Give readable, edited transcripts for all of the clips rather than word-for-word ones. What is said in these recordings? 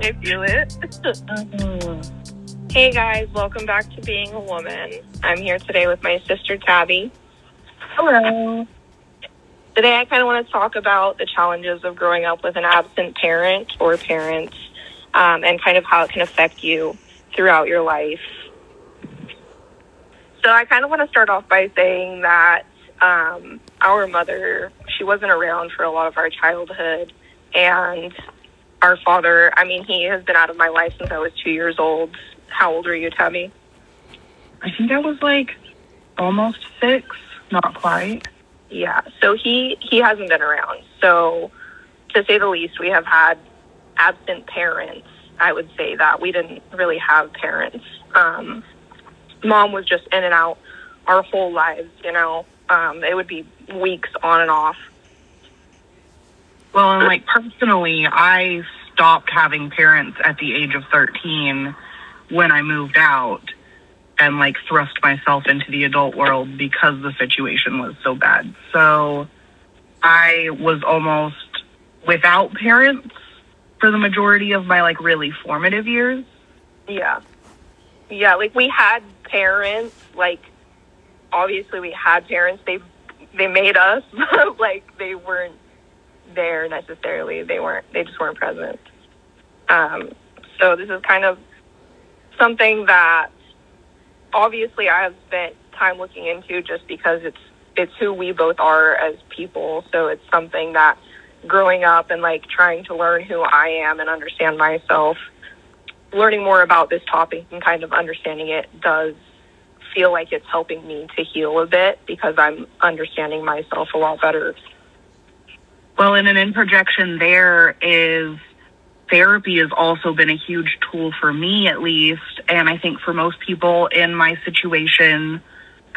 I feel it. Hey guys, welcome back to Being a Woman. I'm here today with my sister Tabby. Hello. Today I kind of want to talk about the challenges of growing up with an absent parent or parents, and kind of how it can affect you throughout your life. So I kind of want to start off by saying that our mother, she wasn't around for a lot of our childhood. And our father, I mean, he has been out of my life since I was 2 years old. How old are you, Tabby? I think I was like almost 6, not quite. Yeah, so he hasn't been around. So to say the least, we have had absent parents. I would say that we didn't really have parents. Mom was just in and out our whole lives, you know. It would be weeks on and off. Well, and like personally, I stopped having parents at the age of 13 when I moved out and like thrust myself into the adult world because the situation was so bad. So I was almost without parents for the majority of my like really formative years. Yeah. Yeah, like we had parents, like obviously we had parents. They made us, but like they weren't there necessarily. They just weren't present. So this is kind of something that obviously I have spent time looking into just because it's who we both are as people. So it's something that growing up and like trying to learn who I am and understand myself, learning more about this topic and kind of understanding it does feel like it's helping me to heal a bit because I'm understanding myself a lot better. Well, in an interjection there is therapy has also been a huge tool for me, at least, and I think for most people in my situation, and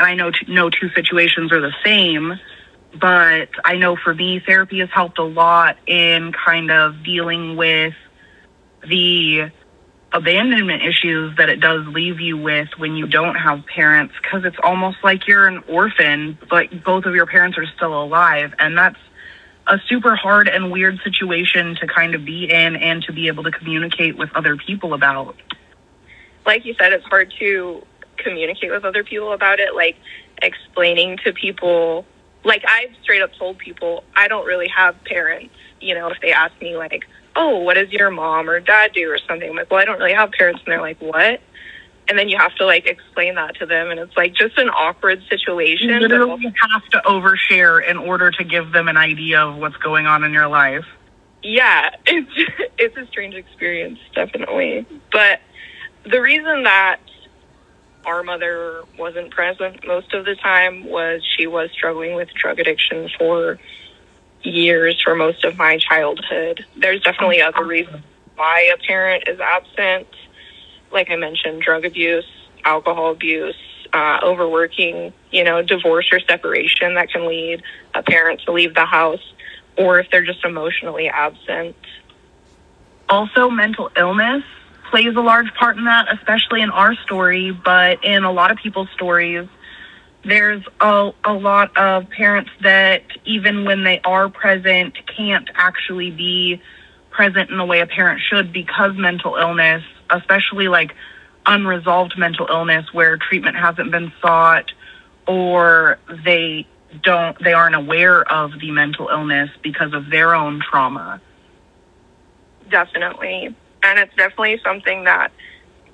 I know no two situations are the same, but I know for me, therapy has helped a lot in kind of dealing with the abandonment issues that it does leave you with when you don't have parents, because it's almost like you're an orphan, but both of your parents are still alive, and that's a super hard and weird situation to kind of be in and to be able to communicate with other people about. Like you said, it's hard to communicate with other people about it, like explaining to people, like I've straight up told people, I don't really have parents, you know, if they ask me like, oh, what does your mom or dad do or something? I'm like, well, I don't really have parents. And they're like, what? And then you have to like explain that to them. And it's like just an awkward situation. You literally have to overshare in order to give them an idea of what's going on in your life. Yeah, it's a strange experience, definitely. But the reason that our mother wasn't present most of the time was she was struggling with drug addiction for years, for most of my childhood. There's definitely other reasons why a parent is absent. Like I mentioned, drug abuse, alcohol abuse, overworking, you know, divorce or separation that can lead a parent to leave the house, or if they're just emotionally absent. Also, mental illness plays a large part in that, especially in our story, but in a lot of people's stories, there's a lot of parents that even when they are present can't actually be present in the way a parent should because mental illness, especially like unresolved mental illness where treatment hasn't been sought or they aren't aware of the mental illness because of their own trauma. Definitely. And it's definitely something that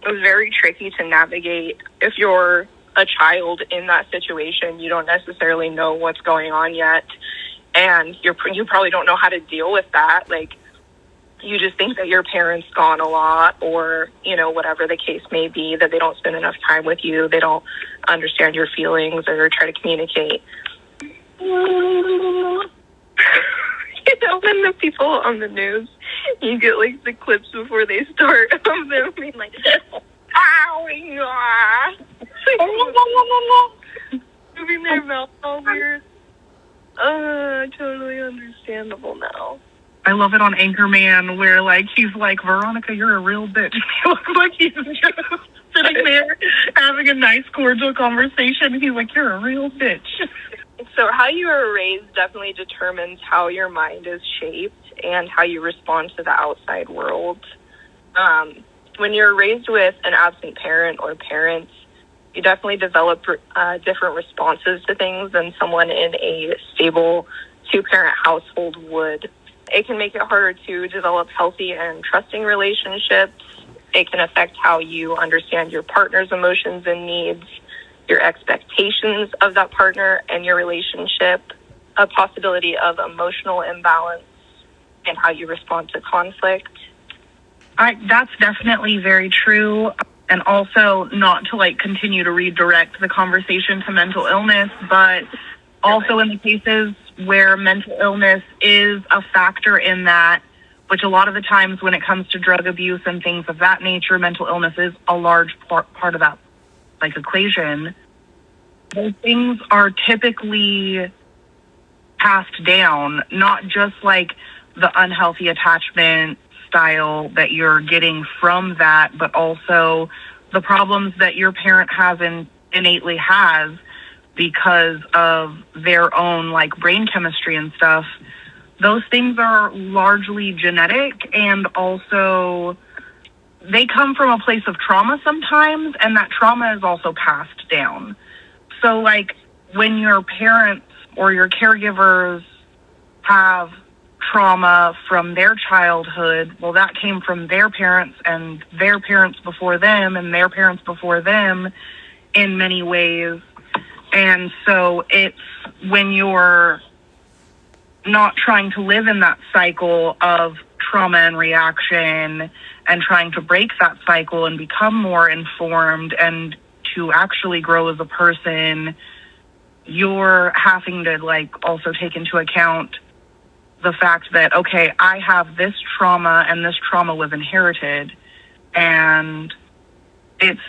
was very tricky to navigate. If you're a child in that situation, you don't necessarily know what's going on yet. And you probably don't know how to deal with that. Like, you just think that your parents gone a lot or, you know, whatever the case may be, that they don't spend enough time with you. They don't understand your feelings or try to communicate. You know, when the people on the news, you get like the clips before they start of them being like, ow, yeah. Moving their mouth all weird. Totally understandable now. I love it on Anchorman where like he's like, Veronica, you're a real bitch. He looks like he's just sitting there having a nice cordial conversation. He's like, you're a real bitch. So how you were raised definitely determines how your mind is shaped and how you respond to the outside world. When you're raised with an absent parent or parents, you definitely develop different responses to things than someone in a stable two-parent household would. It can make it harder to develop healthy and trusting relationships. It can affect how you understand your partner's emotions and needs, your expectations of that partner and your relationship, a possibility of emotional imbalance, and how you respond to conflict. That's definitely very true. And also, not to continue to redirect the conversation to mental illness, but also in the cases where mental illness is a factor in that, which a lot of the times when it comes to drug abuse and things of that nature, mental illness is a large part of that equation. Those things are typically passed down, not just the unhealthy attachment style that you're getting from that, but also the problems that your parent innately has because of their own brain chemistry and stuff. Those things are largely genetic, and also they come from a place of trauma sometimes, and that trauma is also passed down. So when your parents or your caregivers have trauma from their childhood, well, that came from their parents and their parents before them and their parents before them in many ways. And so it's when you're not trying to live in that cycle of trauma and reaction and trying to break that cycle and become more informed and to actually grow as a person, you're having to also take into account the fact that, okay, I have this trauma and this trauma was inherited, and it's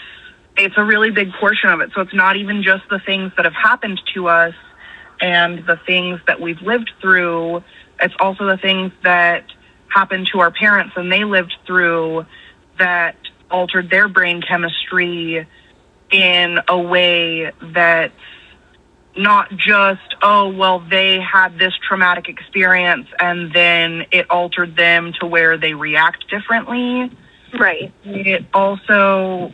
a really big portion of it. So it's not even just the things that have happened to us and the things that we've lived through. It's also the things that happened to our parents and they lived through that altered their brain chemistry in a way that's not just, oh, well, they had this traumatic experience and then it altered them to where they react differently. Right. It also,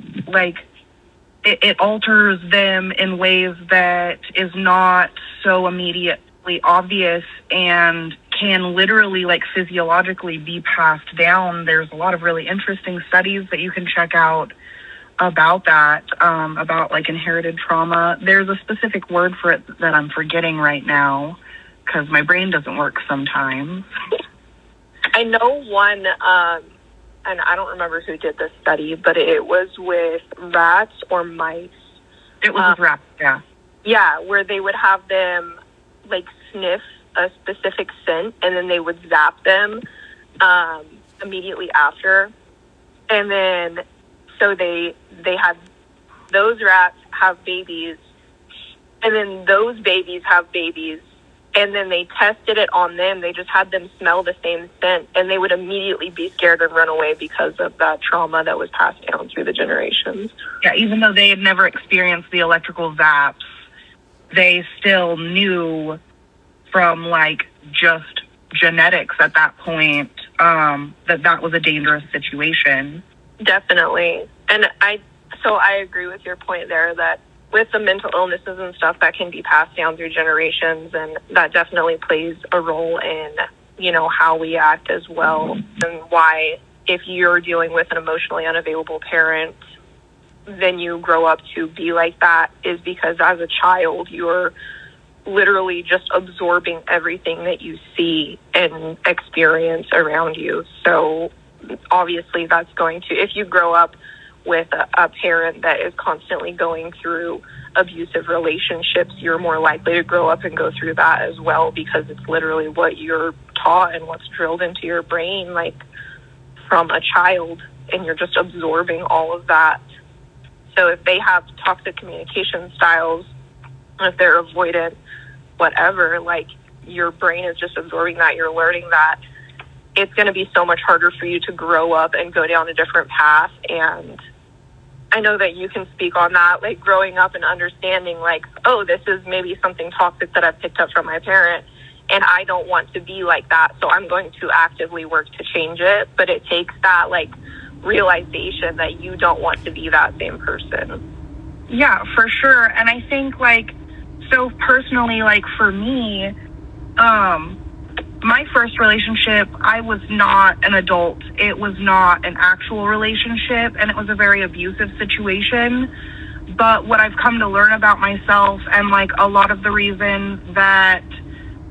it alters them in ways that is not so immediately obvious and can literally, physiologically be passed down. There's a lot of really interesting studies that you can check out about that, about, inherited trauma. There's a specific word for it that I'm forgetting right now because my brain doesn't work sometimes. I know one, and I don't remember who did this study, but it was with rats or mice. It was with rats, yeah. Yeah, where they would have them, sniff a specific scent, and then they would zap them immediately after. And then so they had those rats have babies, and then those babies have babies, and then they tested it on them. They just had them smell the same scent, and they would immediately be scared and run away because of that trauma that was passed down through the generations. Yeah, even though they had never experienced the electrical zaps, they still knew from just genetics at that point that was a dangerous situation. Definitely. And I agree with your point there that with the mental illnesses and stuff that can be passed down through generations, and that definitely plays a role in, how we act as well. Mm-hmm. And why, if you're dealing with an emotionally unavailable parent, then you grow up to be like that, is because as a child, you're literally just absorbing everything that you see and experience around you. So obviously that's going to, if you grow up with a parent that is constantly going through abusive relationships, you're more likely to grow up and go through that as well, because it's literally what you're taught and what's drilled into your brain from a child, and you're just absorbing all of that. So if they have toxic communication styles, if they're avoidant, whatever, your brain is just absorbing that, you're learning that. It's going to be so much harder for you to grow up and go down a different path and I know that you can speak on that, like growing up and understanding like, oh, this is maybe something toxic that I've picked up from my parent and I don't want to be like that. So I'm going to actively work to change it. But it takes that like realization that you don't want to be that same person. Yeah, for sure. And I think like, so personally, like for me, my first relationship, I was not an adult. It was not an actual relationship, and it was a very abusive situation. But what I've come to learn about myself, and like a lot of the reason that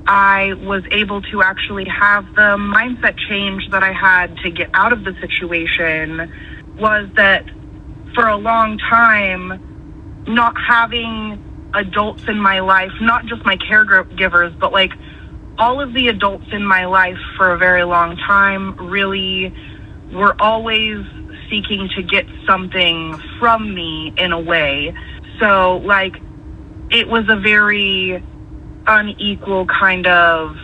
I was able to actually have the mindset change that I had to get out of the situation, was that for a long time, not having adults in my life, not just my caregivers, but like all of the adults in my life for a very long time really were always seeking to get something from me in a way. So like it was a very unequal kind of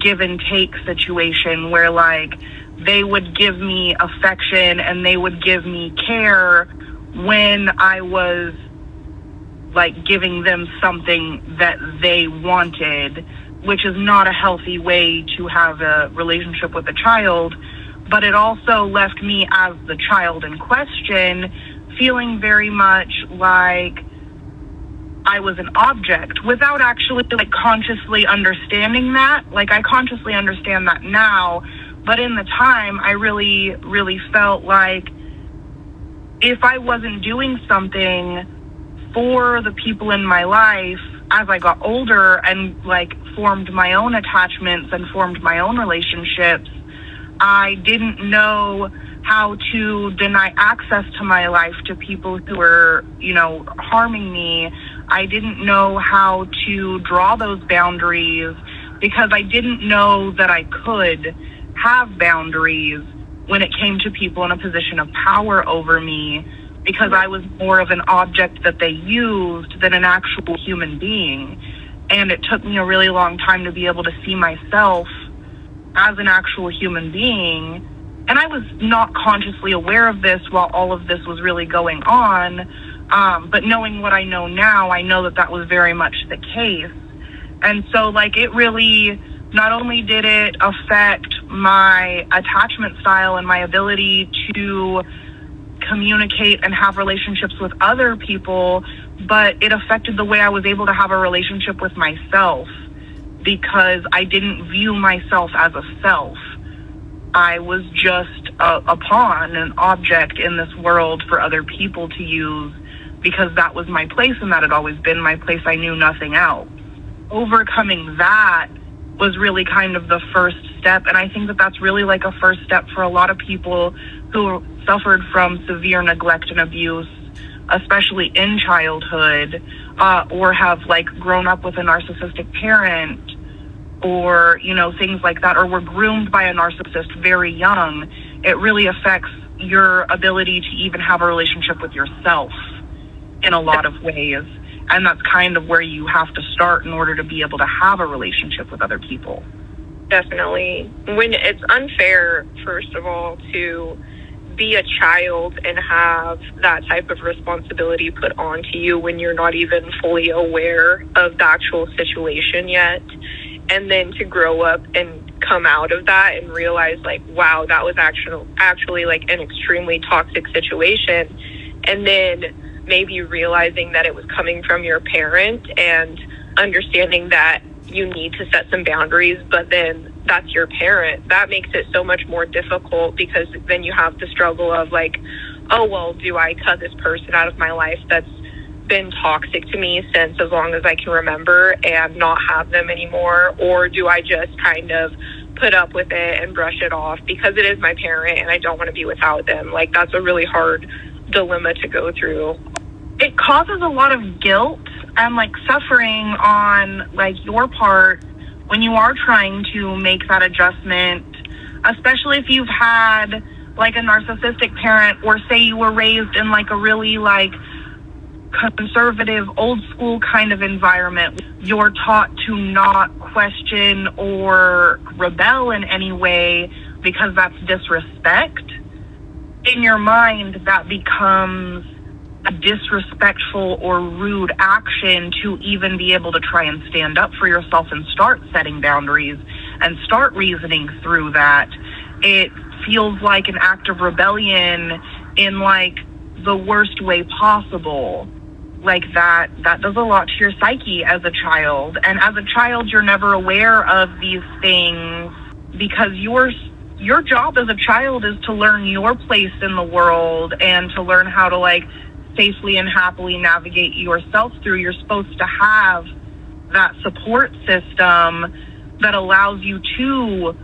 give and take situation where like they would give me affection and they would give me care when I was like giving them something that they wanted, which is not a healthy way to have a relationship with a child. But it also left me as the child in question feeling very much like I was an object without actually like consciously understanding that. Like I consciously understand that now, but in the time I really, really felt like if I wasn't doing something for the people in my life, as I got older and like formed my own attachments and formed my own relationships, I didn't know how to deny access to my life to people who were, you know, harming me. I didn't know how to draw those boundaries because I didn't know that I could have boundaries when it came to people in a position of power over me, because I was more of an object that they used than an actual human being. And it took me a really long time to be able to see myself as an actual human being. And I was not consciously aware of this while all of this was really going on. But knowing what I know now, I know that that was very much the case. And so like it really, not only did it affect my attachment style and my ability to communicate and have relationships with other people, but it affected the way I was able to have a relationship with myself, because I didn't view myself as a self. I was just a pawn, an object in this world for other people to use, because that was my place and that had always been my place. I knew nothing else. Overcoming that was really kind of the first step. And I think that that's really like a first step for a lot of people who suffered from severe neglect and abuse, especially in childhood, or have like grown up with a narcissistic parent, or, you know, things like that, or were groomed by a narcissist very young. It really affects your ability to even have a relationship with yourself in a lot of ways. And that's kind of where you have to start in order to be able to have a relationship with other people. Definitely. When it's unfair, first of all, to be a child and have that type of responsibility put onto you when you're not even fully aware of the actual situation yet. And then to grow up and come out of that and realize like, wow, that was actually like an extremely toxic situation. And then maybe realizing that it was coming from your parent and understanding that you need to set some boundaries, but then that's your parent. That makes it so much more difficult, because then you have the struggle of like, oh, well, do I cut this person out of my life that's been toxic to me since as long as I can remember and not have them anymore? Or do I just kind of put up with it and brush it off because it is my parent and I don't want to be without them? Like, that's a really hard dilemma to go through. It causes a lot of guilt and like suffering on like your part when you are trying to make that adjustment, especially if you've had like a narcissistic parent, or say you were raised in like a really like conservative, old school kind of environment. You're taught to not question or rebel in any way because that's disrespect. In your mind, that becomes a disrespectful or rude action to even be able to try and stand up for yourself and start setting boundaries and start reasoning through that. It feels like an act of rebellion in like the worst way possible. Like that does a lot to your psyche as a child. And as a child, you're never aware of these things because your job as a child is to learn your place in the world and to learn how to like safely and happily navigate yourself through. You're supposed to have that support system that allows you to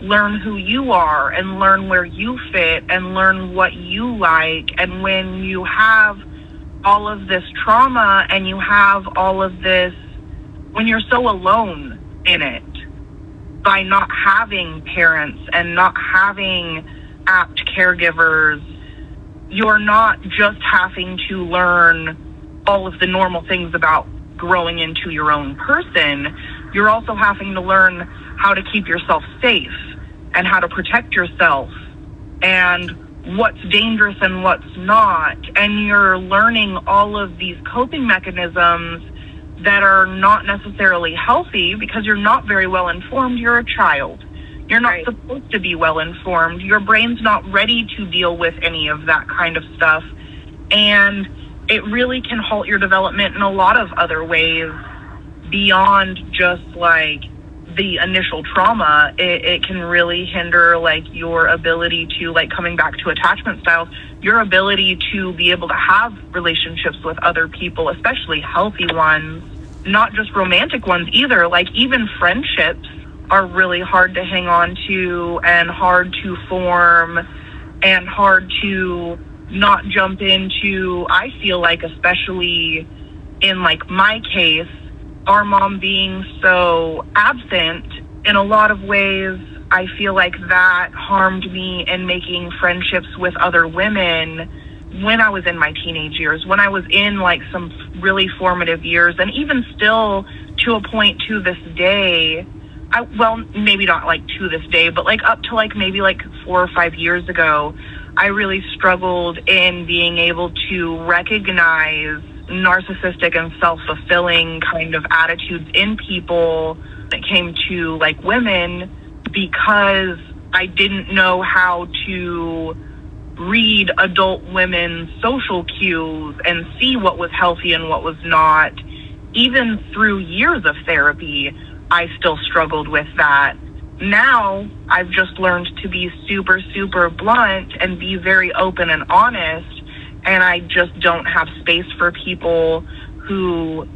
learn who you are and learn where you fit and learn what you like. And when you have all of this trauma and you have all of this, when you're so alone in it, by not having parents and not having apt caregivers, you're not just having to learn all of the normal things about growing into your own person. You're also having to learn how to keep yourself safe and how to protect yourself and what's dangerous and what's not. And you're learning all of these coping mechanisms that are not necessarily healthy because you're not very well informed. You're a child. You're not supposed to be well informed. Your brain's not ready to deal with any of that kind of stuff. And it really can halt your development in a lot of other ways beyond just like the initial trauma. It can really hinder like your ability to, like, coming back to attachment styles, your ability to be able to have relationships with other people, especially healthy ones, not just romantic ones either. Like, even friendships are really hard to hang on to and hard to form and hard to not jump into. I feel like, especially in like my case, our mom being so absent, in a lot of ways, I feel like that harmed me in making friendships with other women when I was in my teenage years, when I was in like some really formative years. And even still, to a point to this day, well, maybe not like to this day, but like up to like maybe like 4 or 5 years ago, I really struggled in being able to recognize narcissistic and self-fulfilling kind of attitudes in people that came to like women, because I didn't know how to read adult women's social cues and see what was healthy and what was not. Even through years of therapy, I still struggled with that. Now I've just learned to be super, super blunt and be very open and honest. And I just don't have space for people who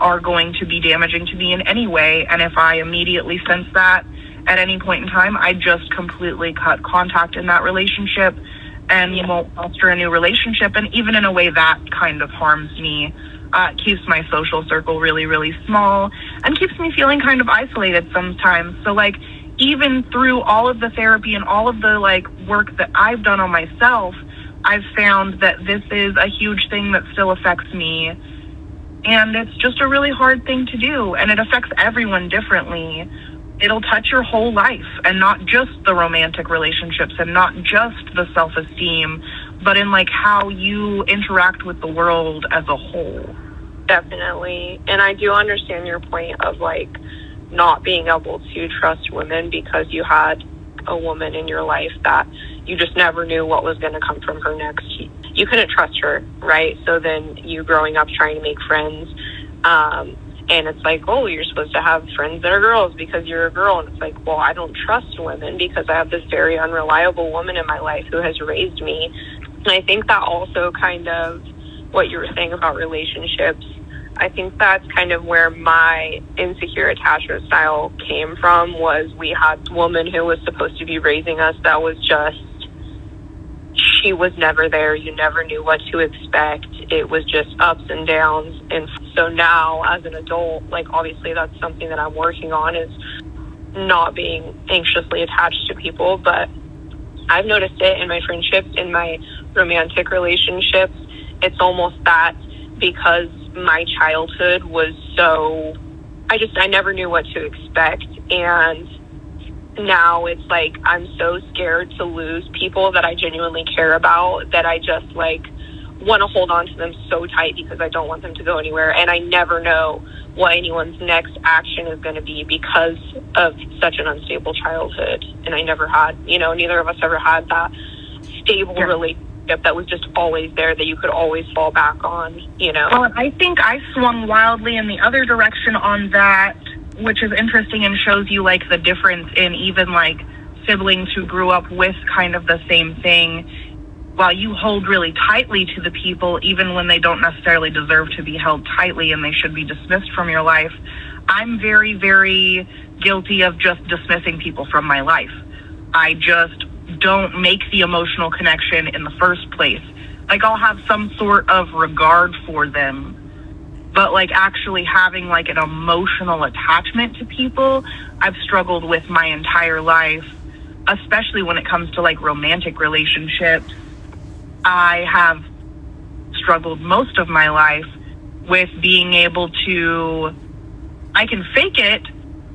are going to be damaging to me in any way. And if I immediately sense that at any point in time, I just completely cut contact in that relationship and won't foster a new relationship. And even in a way that kind of harms me, keeps my social circle really, really small and keeps me feeling kind of isolated sometimes. So like, even through all of the therapy and all of the like work that I've done on myself, I've found that this is a huge thing that still affects me, and it's just a really hard thing to do, and it affects everyone differently. It'll touch your whole life, and not just the romantic relationships and not just the self-esteem, but in like how you interact with the world as a whole. Definitely. And I do understand your point of like not being able to trust women because you had a woman in your life that you just never knew what was going to come from her next. You couldn't trust her, right? So then you growing up trying to make friends, and it's like, oh, you're supposed to have friends that are girls because you're a girl. And it's like, well, I don't trust women because I have this very unreliable woman in my life who has raised me. And I think that also kind of what you were saying about relationships, I think that's kind of where my insecure attachment style came from. Was we had a woman who was supposed to be raising us that was just, she was never there. You never knew what to expect. It was just ups and downs. And so now as an adult, like obviously that's something that I'm working on, is not being anxiously attached to people. But I've noticed it in my friendships, in my romantic relationships. It's almost that because my childhood was so, I never knew what to expect. And now it's like, I'm so scared to lose people that I genuinely care about that I just like want to hold on to them so tight because I don't want them to go anywhere. And I never know what anyone's next action is going to be because of such an unstable childhood. And I never had, you know, neither of us ever had that stable relationship that was just always there, that you could always fall back on, you know. Well, I think I swung wildly in the other direction on that, which is interesting and shows you, like, the difference in even, like, siblings who grew up with kind of the same thing. While you hold really tightly to the people, even when they don't necessarily deserve to be held tightly and they should be dismissed from your life, I'm very, very guilty of just dismissing people from my life. I just don't make the emotional connection in the first place. Like, I'll have some sort of regard for them, but, like, actually having, like, an emotional attachment to people, I've struggled with my entire life, especially when it comes to, like, romantic relationships. I have struggled most of my life with being able to, I can fake it.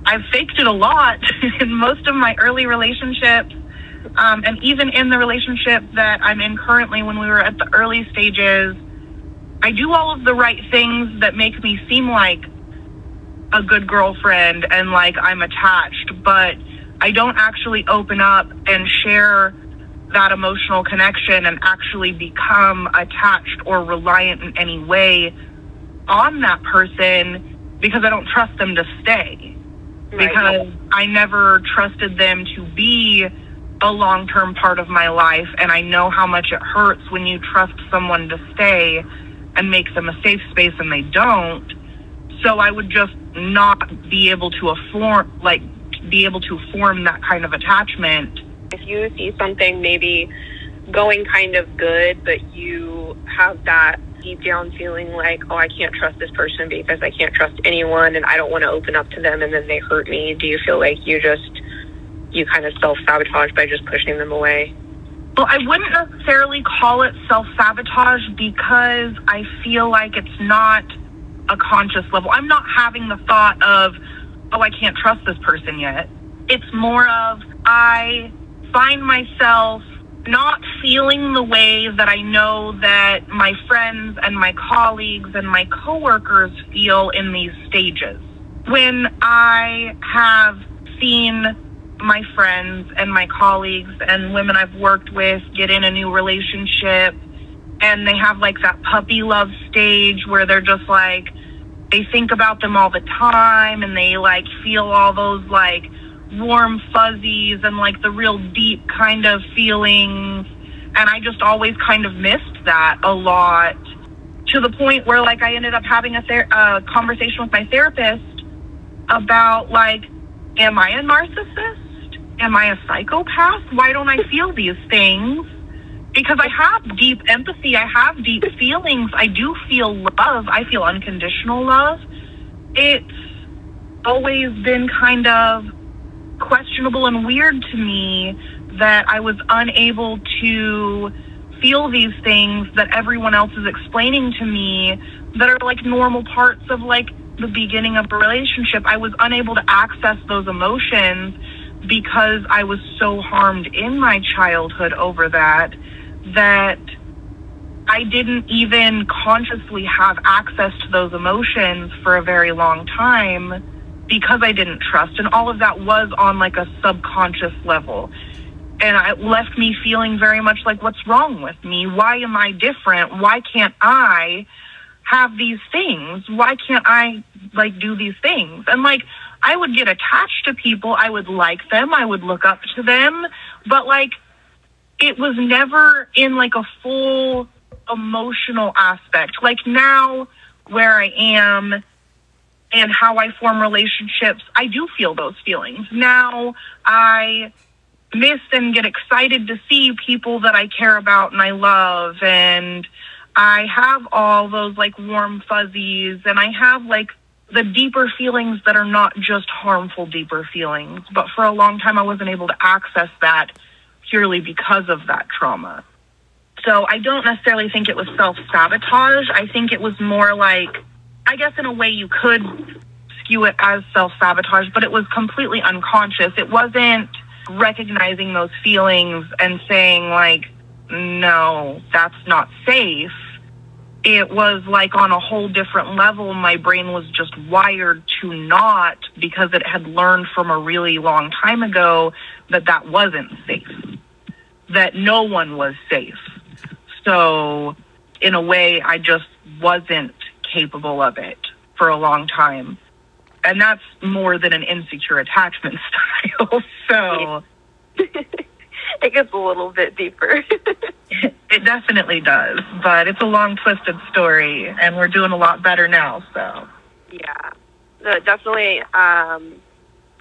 I've faked it a lot in most of my early relationships. And even in the relationship that I'm in currently, when we were at the early stages, I do all of the right things that make me seem like a good girlfriend and like I'm attached, but I don't actually open up and share that emotional connection and actually become attached or reliant in any way on that person because I don't trust them to stay. Right. Because I never trusted them to be a long-term part of my life, and I know how much it hurts when you trust someone to stay and make them a safe space and they don't. So I would just not be able to form that kind of attachment. If you see something maybe going kind of good, but you have that deep down feeling like, oh, I can't trust this person because I can't trust anyone and I don't want to open up to them and then they hurt me, do you feel like you kind of self-sabotage by just pushing them away? Well, I wouldn't necessarily call it self-sabotage because I feel like it's not a conscious level. I'm not having the thought of, oh, I can't trust this person yet. It's more of, I find myself not feeling the way that I know that my friends and my colleagues and my coworkers feel in these stages. When I have seen my friends and my colleagues and women I've worked with get in a new relationship and they have like that puppy love stage where they're just like, they think about them all the time and they like feel all those like warm fuzzies and like the real deep kind of feelings. And I just always kind of missed that a lot, to the point where like I ended up having a conversation with my therapist about like, am I a narcissist? Am I a psychopath? Why don't I feel these things? Because I have deep empathy. I have deep feelings. I do feel love. I feel unconditional love. It's always been kind of questionable and weird to me that I was unable to feel these things that everyone else is explaining to me that are like normal parts of like the beginning of a relationship. I was unable to access those emotions because I was so harmed in my childhood over that I didn't even consciously have access to those emotions for a very long time because I didn't trust. And all of that was on like a subconscious level. And it left me feeling very much like, what's wrong with me? Why am I different? Why can't I have these things? Why can't I like do these things? And like, I would get attached to people. I would like them. I would look up to them. But like, it was never in like a full emotional aspect. Like now where I am and how I form relationships, I do feel those feelings. Now I miss and get excited to see people that I care about and I love, and I have all those like warm fuzzies, and I have like the deeper feelings that are not just harmful deeper feelings. But for a long time, I wasn't able to access that purely because of that trauma. So I don't necessarily think it was self-sabotage. I think it was more like, I guess in a way you could skew it as self-sabotage, but it was completely unconscious. It wasn't recognizing those feelings and saying like, no, that's not safe. it was like on a whole different level. My brain was just wired to not, because it had learned from a really long time ago that that wasn't safe, that no one was safe. So in a way, I just wasn't capable of it for a long time. And that's more than an insecure attachment style. So it gets a little bit deeper. It definitely does, but it's a long, twisted story, and we're doing a lot better now, so. Yeah. It definitely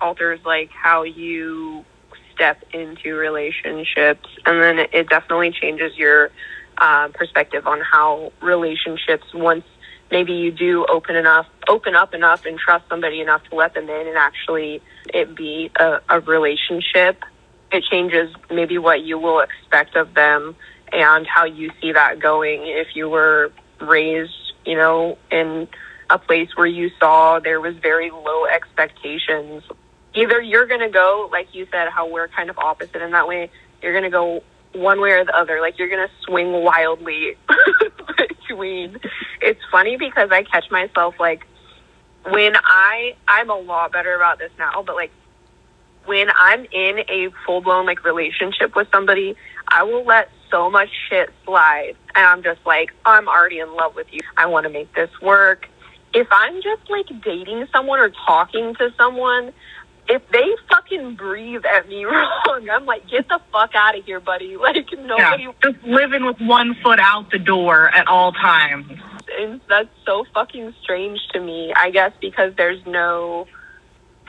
alters, like, how you step into relationships, and then it definitely changes your perspective on how relationships, once maybe you do open up enough and trust somebody enough to let them in and actually it be a relationship, it changes maybe what you will expect of them and how you see that going. If you were raised, you know, in a place where you saw there was very low expectations, either you're going to go, like you said, how we're kind of opposite in that way, you're going to go one way or the other, like you're going to swing wildly between. It's funny because I catch myself, like, when I'm a lot better about this now, but like, when I'm in a full-blown, like, relationship with somebody, I will let so much shit slide. And I'm just like, I'm already in love with you. I want to make this work. If I'm just, like, dating someone or talking to someone, if they fucking breathe at me wrong, I'm like, get the fuck out of here, buddy. Like, nobody... Yeah, just living with one foot out the door at all times. And that's so fucking strange to me, I guess, because there's no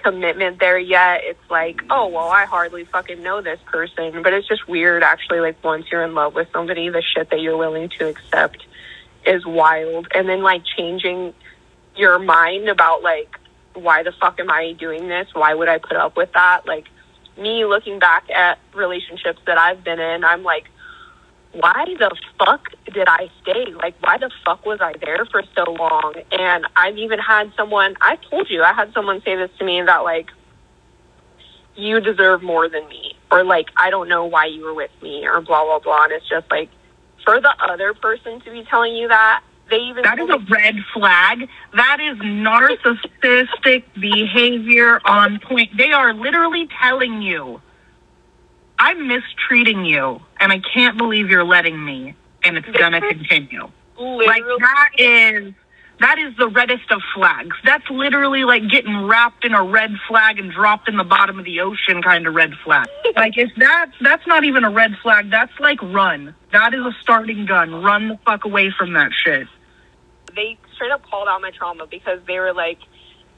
commitment there yet. It's like, oh, well, I hardly fucking know this person. But it's just weird, actually, like, once you're in love with somebody, the shit that you're willing to accept is wild. And then, like, changing your mind about, like, why the fuck am I doing this? Why would I put up with that? Like, me looking back at relationships that I've been in, I'm like, why the fuck did I stay? Like, why the fuck was I there for so long? And I've even had someone, I told you, I had someone say this to me about, like, you deserve more than me, or like, I don't know why you were with me, or blah, blah, blah. And it's just like, for the other person to be telling you that, that is a red flag. That is narcissistic behavior on point. They are literally telling you, I'm mistreating you, and I can't believe you're letting me, and it's going to continue. Literally. Like, that is the reddest of flags. That's literally like getting wrapped in a red flag and dropped in the bottom of the ocean kind of red flag. Like, if that's not even a red flag, that's like run. That is a starting gun. Run the fuck away from that shit. They straight up called out my trauma because they were like,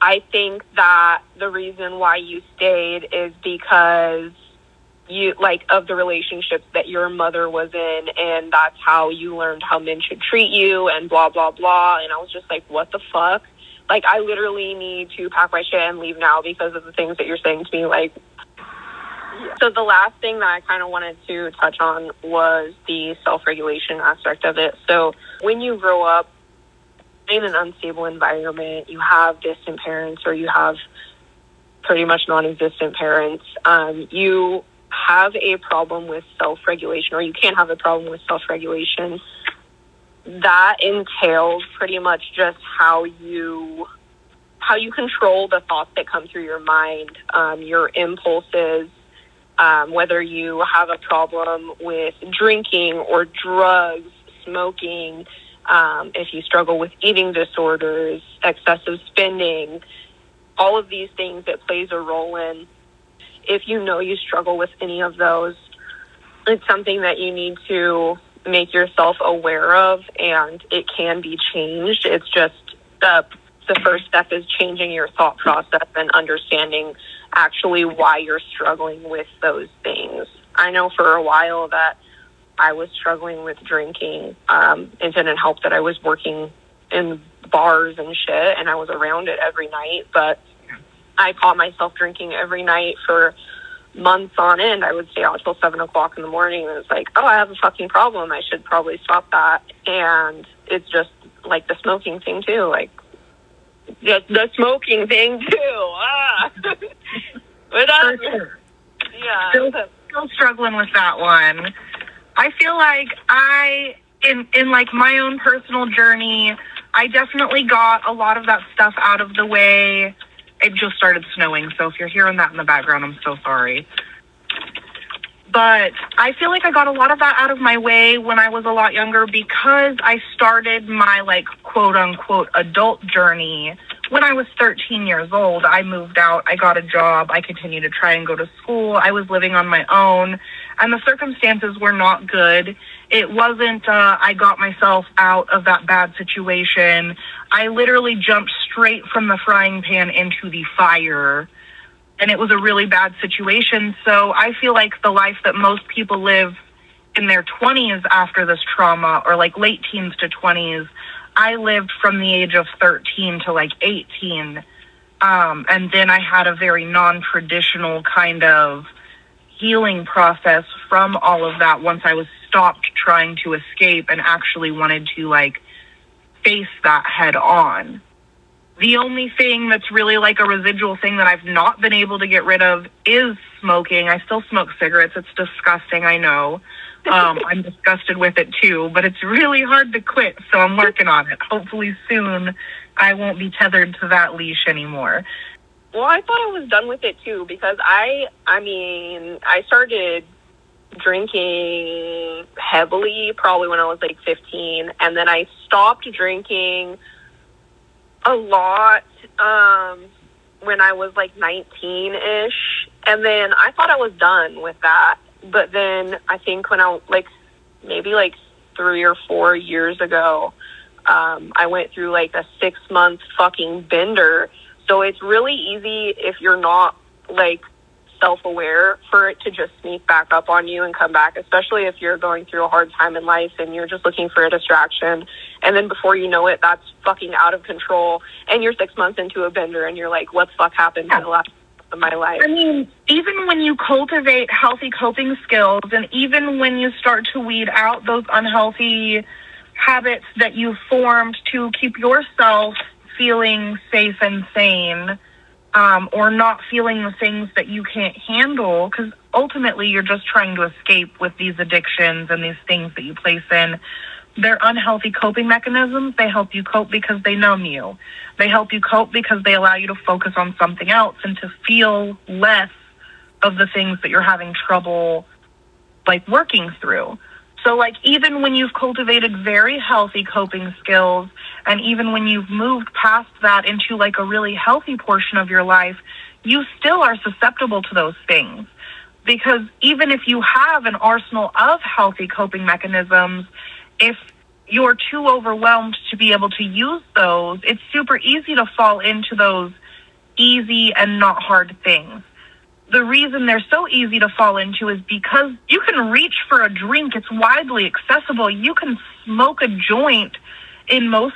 I think that the reason why you stayed is because you, like, of the relationships that your mother was in, and that's how you learned how men should treat you, and blah, blah, blah. And I was just like, what the fuck? Like, I literally need to pack my shit and leave now because of the things that you're saying to me. Like, yeah. So the last thing that I kind of wanted to touch on was the self-regulation aspect of it. So when you grow up in an unstable environment, you have distant parents, or you have pretty much non-existent parents, you have a problem with self-regulation, or you can have a problem with self-regulation. That entails pretty much just how you control the thoughts that come through your mind, your impulses, whether you have a problem with drinking or drugs, smoking, if you struggle with eating disorders, excessive spending, all of these things that plays a role in. If you know you struggle with any of those, it's something that you need to make yourself aware of, and it can be changed. It's just the first step is changing your thought process and understanding actually why you're struggling with those things. I know for a while that I was struggling with drinking. It didn't help that I was working in bars and shit, and I was around it every night, but I caught myself drinking every night for months on end. I would stay out till 7:00 in the morning, and it's like, oh, I have a fucking problem. I should probably stop that. And it's just like the smoking thing too. Like, just the smoking thing too. Ah. For sure. Yeah. Still struggling with that one. I feel like I in like my own personal journey, I definitely got a lot of that stuff out of the way. It just started snowing, so if you're hearing that in the background, I'm so sorry. But I feel like I got a lot of that out of my way when I was a lot younger, because I started my, like, quote-unquote adult journey when I was 13 years old. I moved out. I got a job. I continued to try and go to school. I was living on my own, and the circumstances were not good. It wasn't I got myself out of that bad situation. I literally jumped straight from the frying pan into the fire. And it was a really bad situation. So I feel like the life that most people live in their 20s after this trauma, or like late teens to 20s, I lived from the age of 13 to like 18. And then I had a very non-traditional kind of healing process from all of that once I was stopped trying to escape and actually wanted to like face that head on. The only thing that's really like a residual thing that I've not been able to get rid of is smoking. I still smoke cigarettes. It's disgusting, I know. I'm disgusted with it too, but it's really hard to quit, so I'm working on it. Hopefully soon I won't be tethered to that leash anymore. Well, I thought I was done with it too, because I started drinking heavily probably when I was like 15, and then I stopped drinking a lot when I was like 19-ish, and then I thought I was done with that. But then I think when I like maybe like 3 or 4 years ago, I went through like a 6-month fucking bender. So it's really easy if you're not like self-aware for it to just sneak back up on you and come back, especially if you're going through a hard time in life and you're just looking for a distraction. And then before you know it, that's fucking out of control. And you're 6 months into a bender and you're like, what the fuck happened in the last of my life? I mean, even when you cultivate healthy coping skills, and even when you start to weed out those unhealthy habits that you've formed to keep yourself feeling safe and sane, or not feeling the things that you can't handle, because ultimately you're just trying to escape with these addictions and these things that you place in. They're unhealthy coping mechanisms. They help you cope because they numb you. They help you cope because they allow you to focus on something else and to feel less of the things that you're having trouble, like, working through. So, like, even when you've cultivated very healthy coping skills, and even when you've moved past that into, like, a really healthy portion of your life, you still are susceptible to those things. Because even if you have an arsenal of healthy coping mechanisms, if you're too overwhelmed to be able to use those, it's super easy to fall into those easy and not hard things. The reason they're so easy to fall into is because you can reach for a drink. It's widely accessible. You can smoke a joint in most,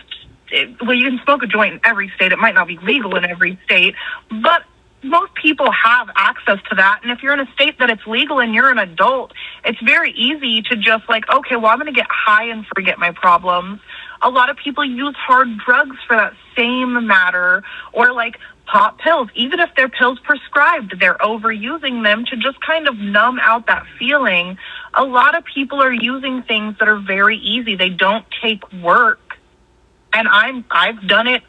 well, you can smoke a joint in every state. It might not be legal in every state, but most people have access to that. And if you're in a state that it's legal and you're an adult, it's very easy to just like, okay, well, I'm going to get high and forget my problems. A lot of people use hard drugs for that same matter, or like pop pills. Even if they're pills prescribed, they're overusing them to just kind of numb out that feeling. A lot of people are using things that are very easy. They don't take work. And I've done it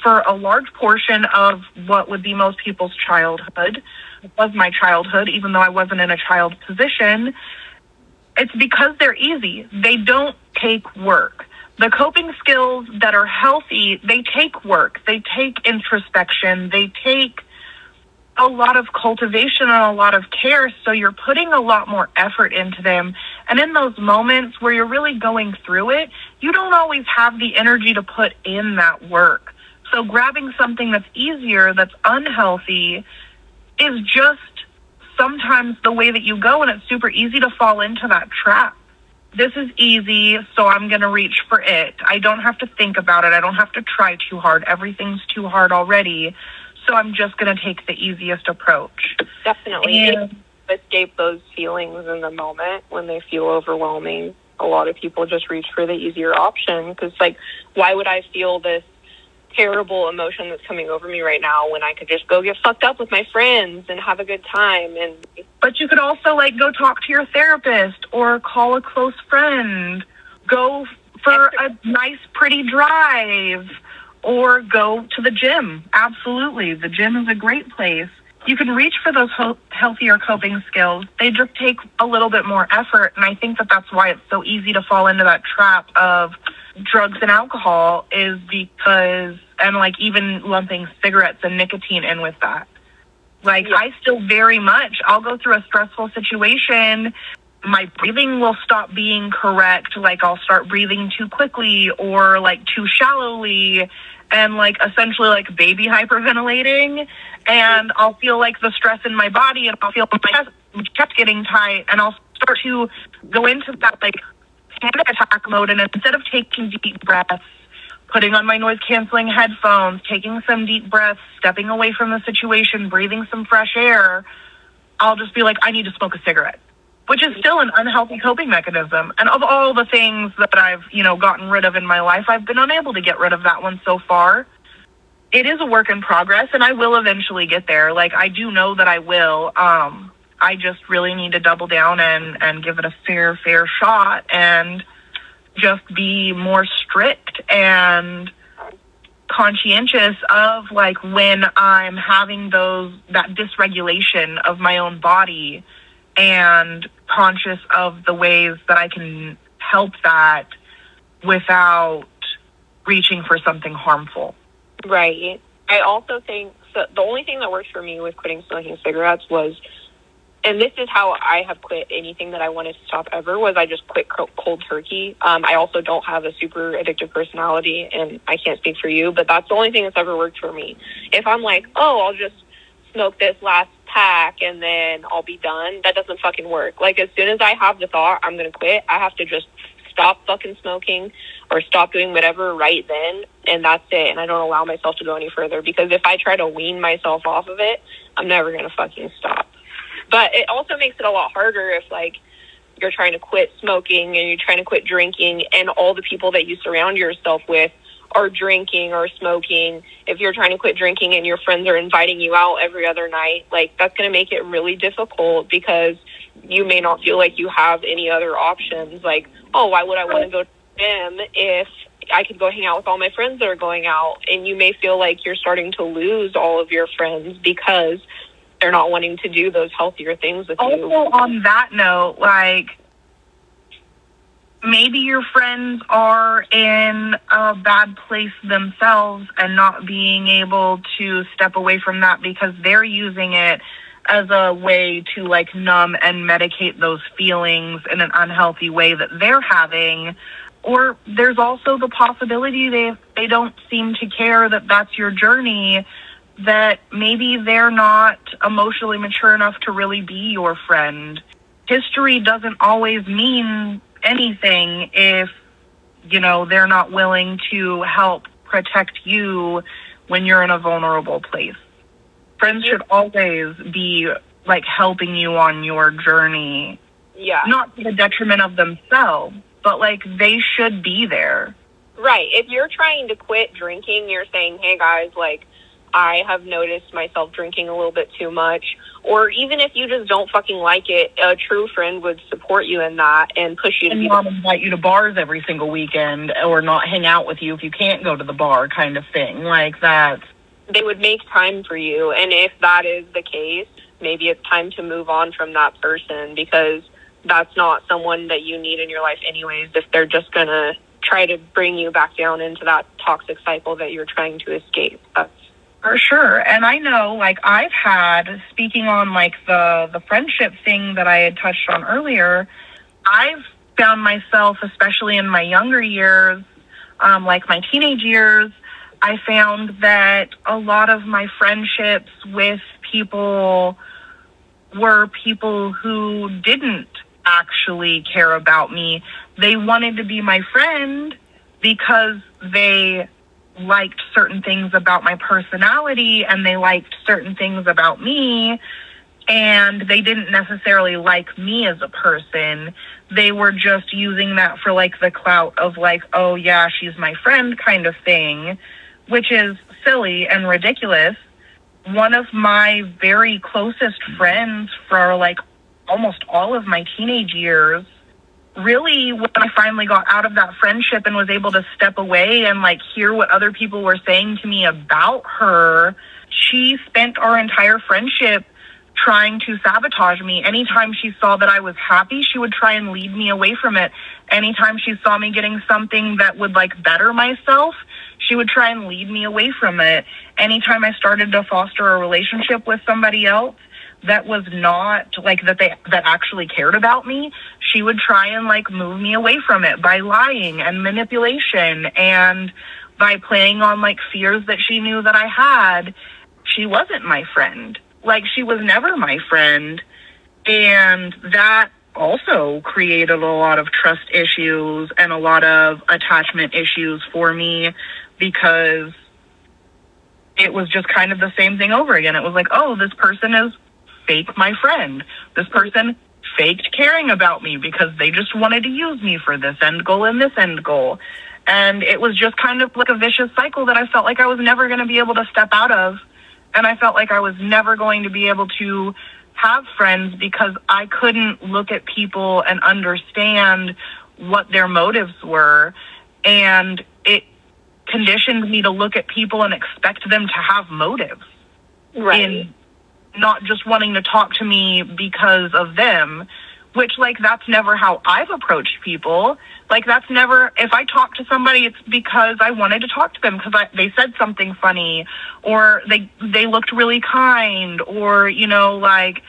for a large portion of what would be most people's childhood. It was my childhood, even though I wasn't in a child position. It's because they're easy. They don't take work. The coping skills that are healthy, they take work. They take introspection. They take a lot of cultivation and a lot of care. So you're putting a lot more effort into them. And in those moments where you're really going through it, you don't always have the energy to put in that work. So grabbing something that's easier, that's unhealthy, is just sometimes the way that you go, and it's super easy to fall into that trap. This is easy, so I'm going to reach for it. I don't have to think about it. I don't have to try too hard. Everything's too hard already, so I'm just going to take the easiest approach. Definitely. And escape those feelings in the moment when they feel overwhelming. A lot of people just reach for the easier option because, like, why would I feel this terrible emotion that's coming over me right now when I could just go get fucked up with my friends and have a good time? And but you could also like go talk to your therapist or call a close friend go for a nice, pretty drive, or go to the gym. Absolutely. The gym is a great place. You can reach for those healthier coping skills. They just take a little bit more effort. And I think that that's why it's so easy to fall into that trap of drugs and alcohol, is because, and like even lumping cigarettes and nicotine in with that. Like, yeah. I still very much, I'll go through a stressful situation. My breathing will stop being correct. Like, I'll start breathing too quickly or like too shallowly, and like essentially like baby hyperventilating. And I'll feel like the stress in my body, and I'll feel my chest getting tight, and I'll start to go into that like panic attack mode. And instead of taking deep breaths, putting on my noise canceling headphones, taking some deep breaths, stepping away from the situation, breathing some fresh air, I'll just be like, I need to smoke a cigarette, which is still an unhealthy coping mechanism. And of all the things that I've, gotten rid of in my life, I've been unable to get rid of that one so far. It is a work in progress, and I will eventually get there. Like, I do know that I will. I just really need to double down and give it a fair shot, and just be more strict and conscientious of like when I'm having that dysregulation of my own body, and conscious of the ways that I can help that without reaching for something harmful. Right. I also think the only thing that worked for me with quitting smoking cigarettes was, and this is how I have quit anything that I wanted to stop ever, was I just quit cold turkey. I also don't have a super addictive personality, and I can't speak for you, but that's the only thing that's ever worked for me. If I'm like, oh, I'll just smoke this last pack and then I'll be done, that doesn't fucking work. Like, as soon as I have the thought, I'm going to quit, I have to just stop fucking smoking or stop doing whatever right then, and that's it. And I don't allow myself to go any further, because if I try to wean myself off of it, I'm never going to fucking stop. But it also makes it a lot harder if, like, you're trying to quit smoking and you're trying to quit drinking, and all the people that you surround yourself with are drinking or smoking. If you're trying to quit drinking and your friends are inviting you out every other night, like, that's going to make it really difficult, because you may not feel like you have any other options. Like, oh, why would I want to go to the gym if I could go hang out with all my friends that are going out? And you may feel like you're starting to lose all of your friends because they're not wanting to do those healthier things with you. Also, on that note, like, maybe your friends are in a bad place themselves and not being able to step away from that because they're using it as a way to, like, numb and medicate those feelings in an unhealthy way that they're having. Or there's also the possibility they don't seem to care that that's your journey, that maybe they're not emotionally mature enough to really be your friend. History doesn't always mean anything if, they're not willing to help protect you when you're in a vulnerable place. Friends should always be, like, helping you on your journey. Yeah. Not to the detriment of themselves, but, like, they should be there. Right. If you're trying to quit drinking, you're saying, hey, guys, like, I have noticed myself drinking a little bit too much. Or even if you just don't fucking like it, a true friend would support you in that and push you to be. Not invite you to bars every single weekend, or not hang out with you if you can't go to the bar, kind of thing. Like, that. They would make time for you. And if that is the case, maybe it's time to move on from that person, because that's not someone that you need in your life anyways, if they're just going to try to bring you back down into that toxic cycle that you're trying to escape. That's for sure. And I know, like, I've had, speaking on, like, the friendship thing that I had touched on earlier, I've found myself, especially in my younger years, like my teenage years, I found that a lot of my friendships with people were people who didn't actually care about me. They wanted to be my friend because they liked certain things about my personality, and they liked certain things about me, and they didn't necessarily like me as a person. They were just using that for, like, the clout of, like, oh yeah, she's my friend, kind of thing, which is silly and ridiculous. One of my very closest friends for, like, almost all of my teenage years really when I finally got out of that friendship and was able to step away and like hear what other people were saying to me about her, she spent our entire friendship trying to sabotage me. Anytime she saw that I was happy, she would try and lead me away from it. Anytime she saw me getting something that would like better myself, she would try and lead me away from it. Anytime I started to foster a relationship with somebody else that was not like that actually cared about me, she would try and like move me away from it by lying and manipulation and by playing on like fears that she knew that I had. She wasn't my friend. Like, she was never my friend, and that also created a lot of trust issues and a lot of attachment issues for me, because it was just kind of the same thing over again. It was like, oh, this person is fake my friend. This person faked caring about me because they just wanted to use me for this end goal and this end goal. And it was just kind of like a vicious cycle that I felt like I was never going to be able to step out of. And I felt like I was never going to be able to have friends because I couldn't look at people and understand what their motives were. And it conditioned me to look at people and expect them to have motives. Right. In not just wanting to talk to me because of them, which, like, that's never how I've approached people. Like, that's never, if I talk to somebody, it's because I wanted to talk to them because they said something funny, or they looked really kind, or, you know, like,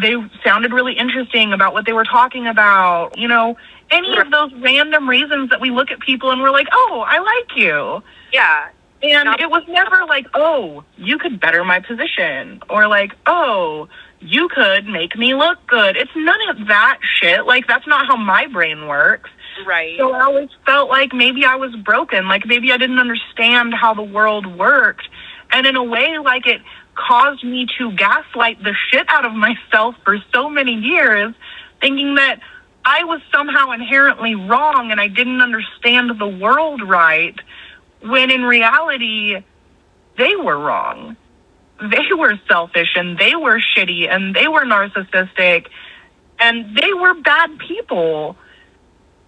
they sounded really interesting about what they were talking about. You know, any of those random reasons that we look at people and we're like, oh, I like you. Yeah. And it was never like, oh, you could better my position, or like, oh, you could make me look good. It's none of that shit. Like, that's not how my brain works. Right. So I always felt like maybe I was broken. Like, maybe I didn't understand how the world worked. And in a way, like, it caused me to gaslight the shit out of myself for so many years, thinking that I was somehow inherently wrong and I didn't understand the world right, when in reality, they were wrong. They were selfish, and they were shitty, and they were narcissistic, and they were bad people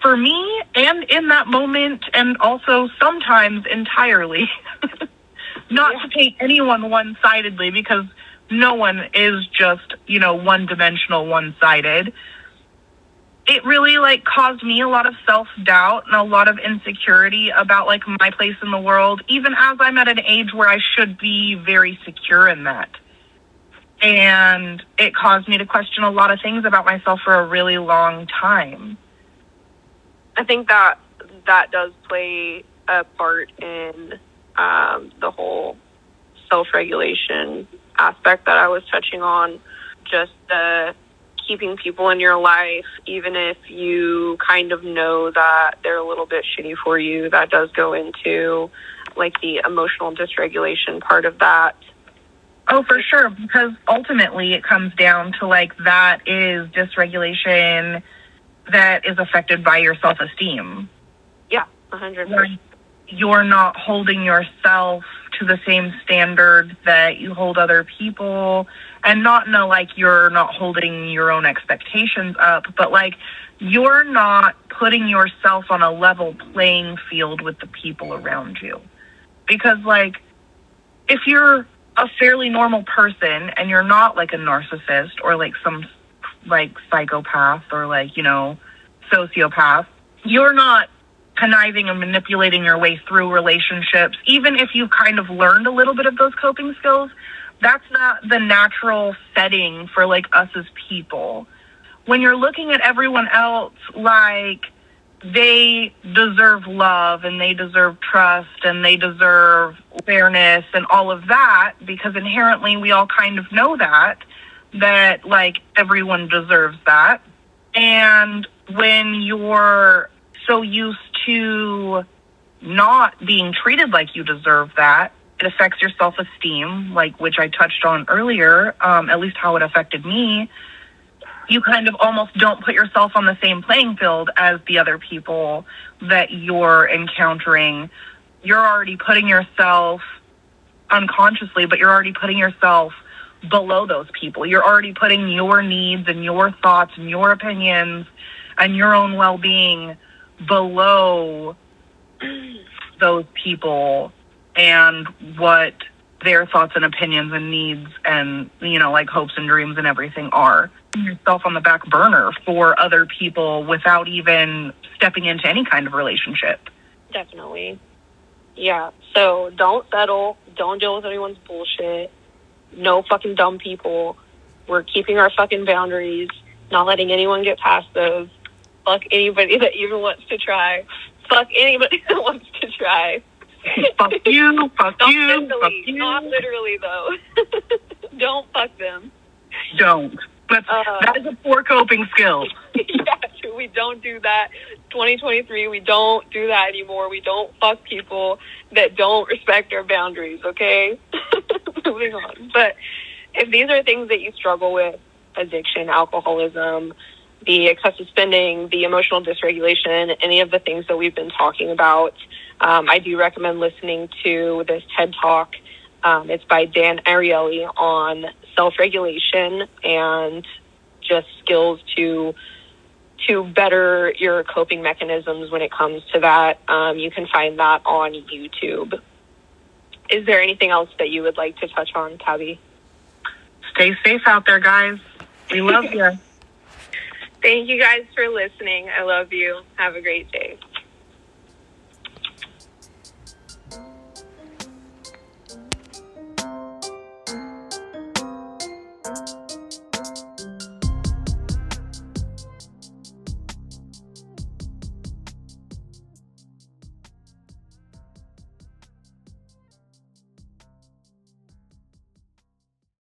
for me, and in that moment, and also sometimes entirely. Not to paint anyone one-sidedly, because no one is just, you know, one-dimensional, one-sided. It really, like, caused me a lot of self-doubt and a lot of insecurity about, like, my place in the world, even as I'm at an age where I should be very secure in that. And it caused me to question a lot of things about myself for a really long time. I think that does play a part in the whole self-regulation aspect that I was touching on, just the keeping people in your life, even if you kind of know that they're a little bit shitty for you. That does go into, like, the emotional dysregulation part of that. Oh, for sure, because ultimately it comes down to, like, that is dysregulation that is affected by your self-esteem. Yeah, 100%. You're not holding yourself to the same standard that you hold other people, and not know, like, you're not holding your own expectations up, but, like, you're not putting yourself on a level playing field with the people around you. Because, like, if you're a fairly normal person and you're not, like, a narcissist or, like, some, like, psychopath or, like, you know, sociopath, you're not conniving and manipulating your way through relationships. Even if you've kind of learned a little bit of those coping skills, that's not the natural setting for, like, us as people. When you're looking at everyone else, like, they deserve love and they deserve trust and they deserve fairness and all of that, because inherently we all kind of know that, like, everyone deserves that. And when you're so used to not being treated like you deserve that, it affects your self-esteem, like, which I touched on earlier, at least how it affected me. You kind of almost don't put yourself on the same playing field as the other people that you're encountering. You're already putting yourself unconsciously, but you're already putting yourself below those people. You're already putting your needs and your thoughts and your opinions and your own well-being below those people and what their thoughts and opinions and needs and, you know, like hopes and dreams and everything are. Yourself on the back burner for other people without even stepping into any kind of relationship. Definitely. Yeah. So don't settle. Don't deal with anyone's bullshit. No fucking dumb people. We're keeping our fucking boundaries, not letting anyone get past those. Fuck anybody that even wants to try. Fuck anybody that wants to try. Fuck you, fuck not you, literally, fuck you. Not literally, though. Don't fuck them. Don't. That is a poor coping skill. Yeah, we don't do that. 2023, we don't do that anymore. We don't fuck people that don't respect our boundaries, okay? Moving on. But if these are things that you struggle with, addiction, alcoholism, the excessive spending, the emotional dysregulation, any of the things that we've been talking about, I do recommend listening to this TED Talk. It's by Dan Ariely on self-regulation and just skills to better your coping mechanisms when it comes to that. You can find that on YouTube. Is there anything else that you would like to touch on, Tabby? Stay safe out there, guys. We love you. Thank you guys for listening. I love you. Have a great day.